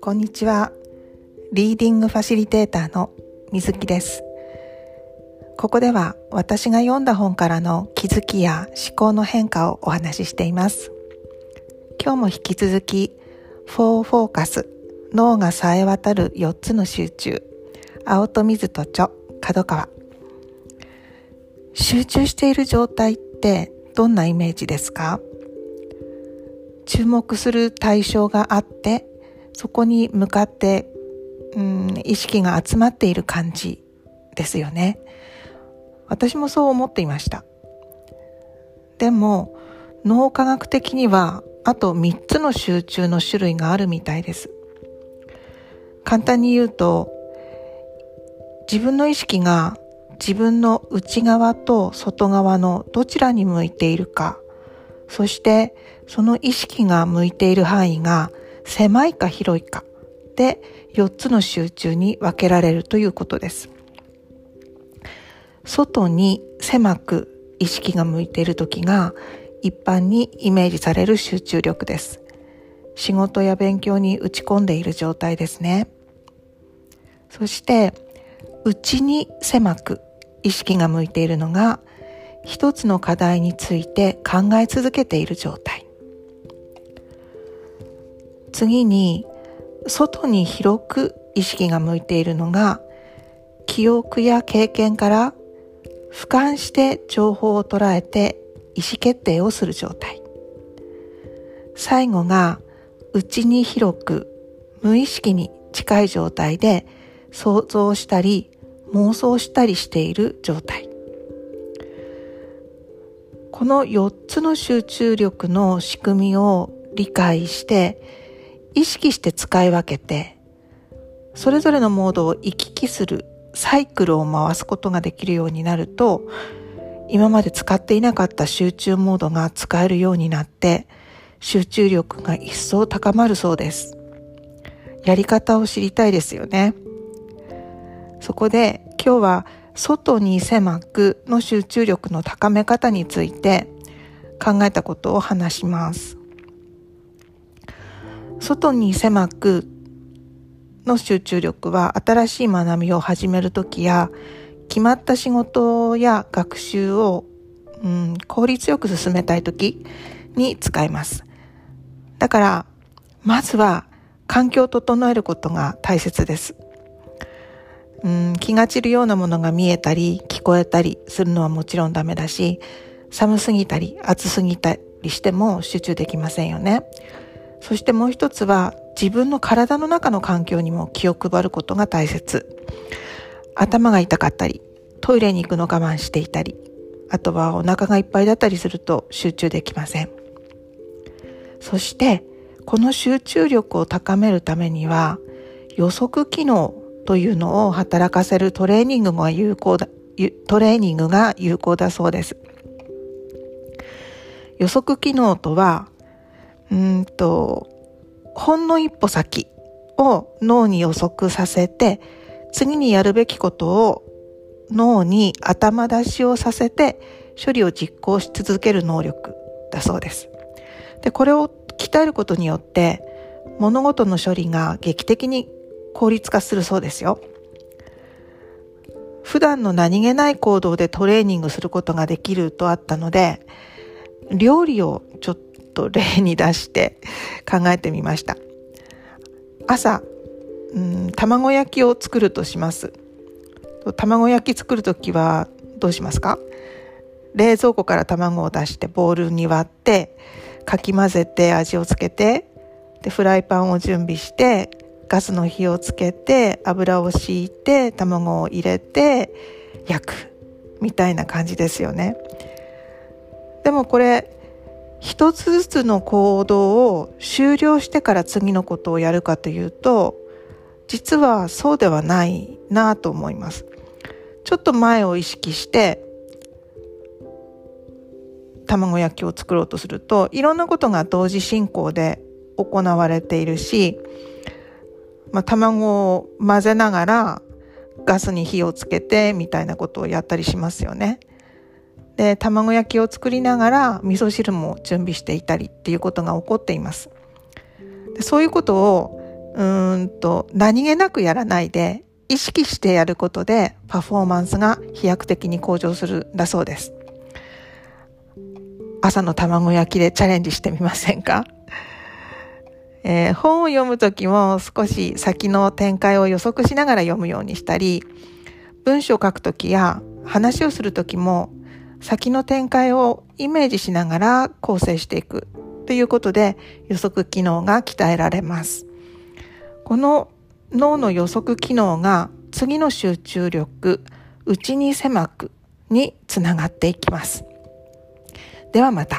こんにちは。リーディングファシリテーターの水木です。ここでは私が読んだ本からの気づきや思考の変化をお話ししています。今日も引き続き4フォーカス、脳が冴え渡る4つの集中、青戸水と著、角川。集中している状態ってどんなイメージですか？注目する対象があって、そこに向かって意識が集まっている感じですよね。私もそう思っていました。でも脳科学的にはあと3つの集中の種類があるみたいです。簡単に言うと、自分の意識が自分の内側と外側のどちらに向いているか、そしてその意識が向いている範囲が狭いか広いかで4つの集中に分けられるということです。外に狭く意識が向いている時が一般にイメージされる集中力です。仕事や勉強に打ち込んでいる状態ですね。そして内に狭く意識が向いているのが、一つの課題について考え続けている状態。次に外に広く意識が向いているのが、記憶や経験から俯瞰して情報を捉えて意思決定をする状態。最後が内に広く無意識に近い状態で想像したり妄想したりしている状態。この4つの集中力の仕組みを理解して意識して使い分けて、それぞれのモードを行き来するサイクルを回すことができるようになると、今まで使っていなかった集中モードが使えるようになって集中力が一層高まるそうです。やり方を知りたいですよね。そこで今日は外に狭くの集中力の高め方について考えたことを話します。外に狭くの集中力は、新しい学びを始めるときや決まった仕事や学習を、効率よく進めたいときに使います。だからまずは環境を整えることが大切です。気が散るようなものが見えたり聞こえたりするのはもちろんダメだし、寒すぎたり暑すぎたりしても集中できませんよね。そしてもう一つは、自分の体の中の環境にも気を配ることが大切。頭が痛かったり、トイレに行くのを我慢していたり、あとはお腹がいっぱいだったりすると集中できません。そしてこの集中力を高めるためには、予測機能というのを働かせるトレーニングが有効だそうです。予測機能とは、ほんの一歩先を脳に予測させて、次にやるべきことを脳に頭出しをさせて処理を実行し続ける能力だそうです。で、これを鍛えることによって物事の処理が劇的に効率化するそうですよ。普段の何気ない行動でトレーニングすることができるとあったので、料理をちょっと例に出して考えてみました。朝、卵焼きを作るとします。卵焼き作るときはどうしますか？冷蔵庫から卵を出してボウルに割ってかき混ぜて味をつけて、でフライパンを準備して、ガスの火をつけて油を敷いて卵を入れて焼くみたいな感じですよね。でもこれ、一つずつの行動を終了してから次のことをやるかというと、実はそうではないなと思います。ちょっと前を意識して卵焼きを作ろうとすると、いろんなことが同時進行で行われているし、卵を混ぜながらガスに火をつけてみたいなことをやったりしますよね。で、卵焼きを作りながら味噌汁も準備していたりっていうことが起こっています。で、そういうことを何気なくやらないで意識してやることでパフォーマンスが飛躍的に向上するんだそうです。朝の卵焼きでチャレンジしてみませんか？本を読むときも少し先の展開を予測しながら読むようにしたり、文章を書くときや話をするときも先の展開をイメージしながら構成していくということで予測機能が鍛えられます。この脳の予測機能が次の集中力、内に狭くにつながっていきます。ではまた。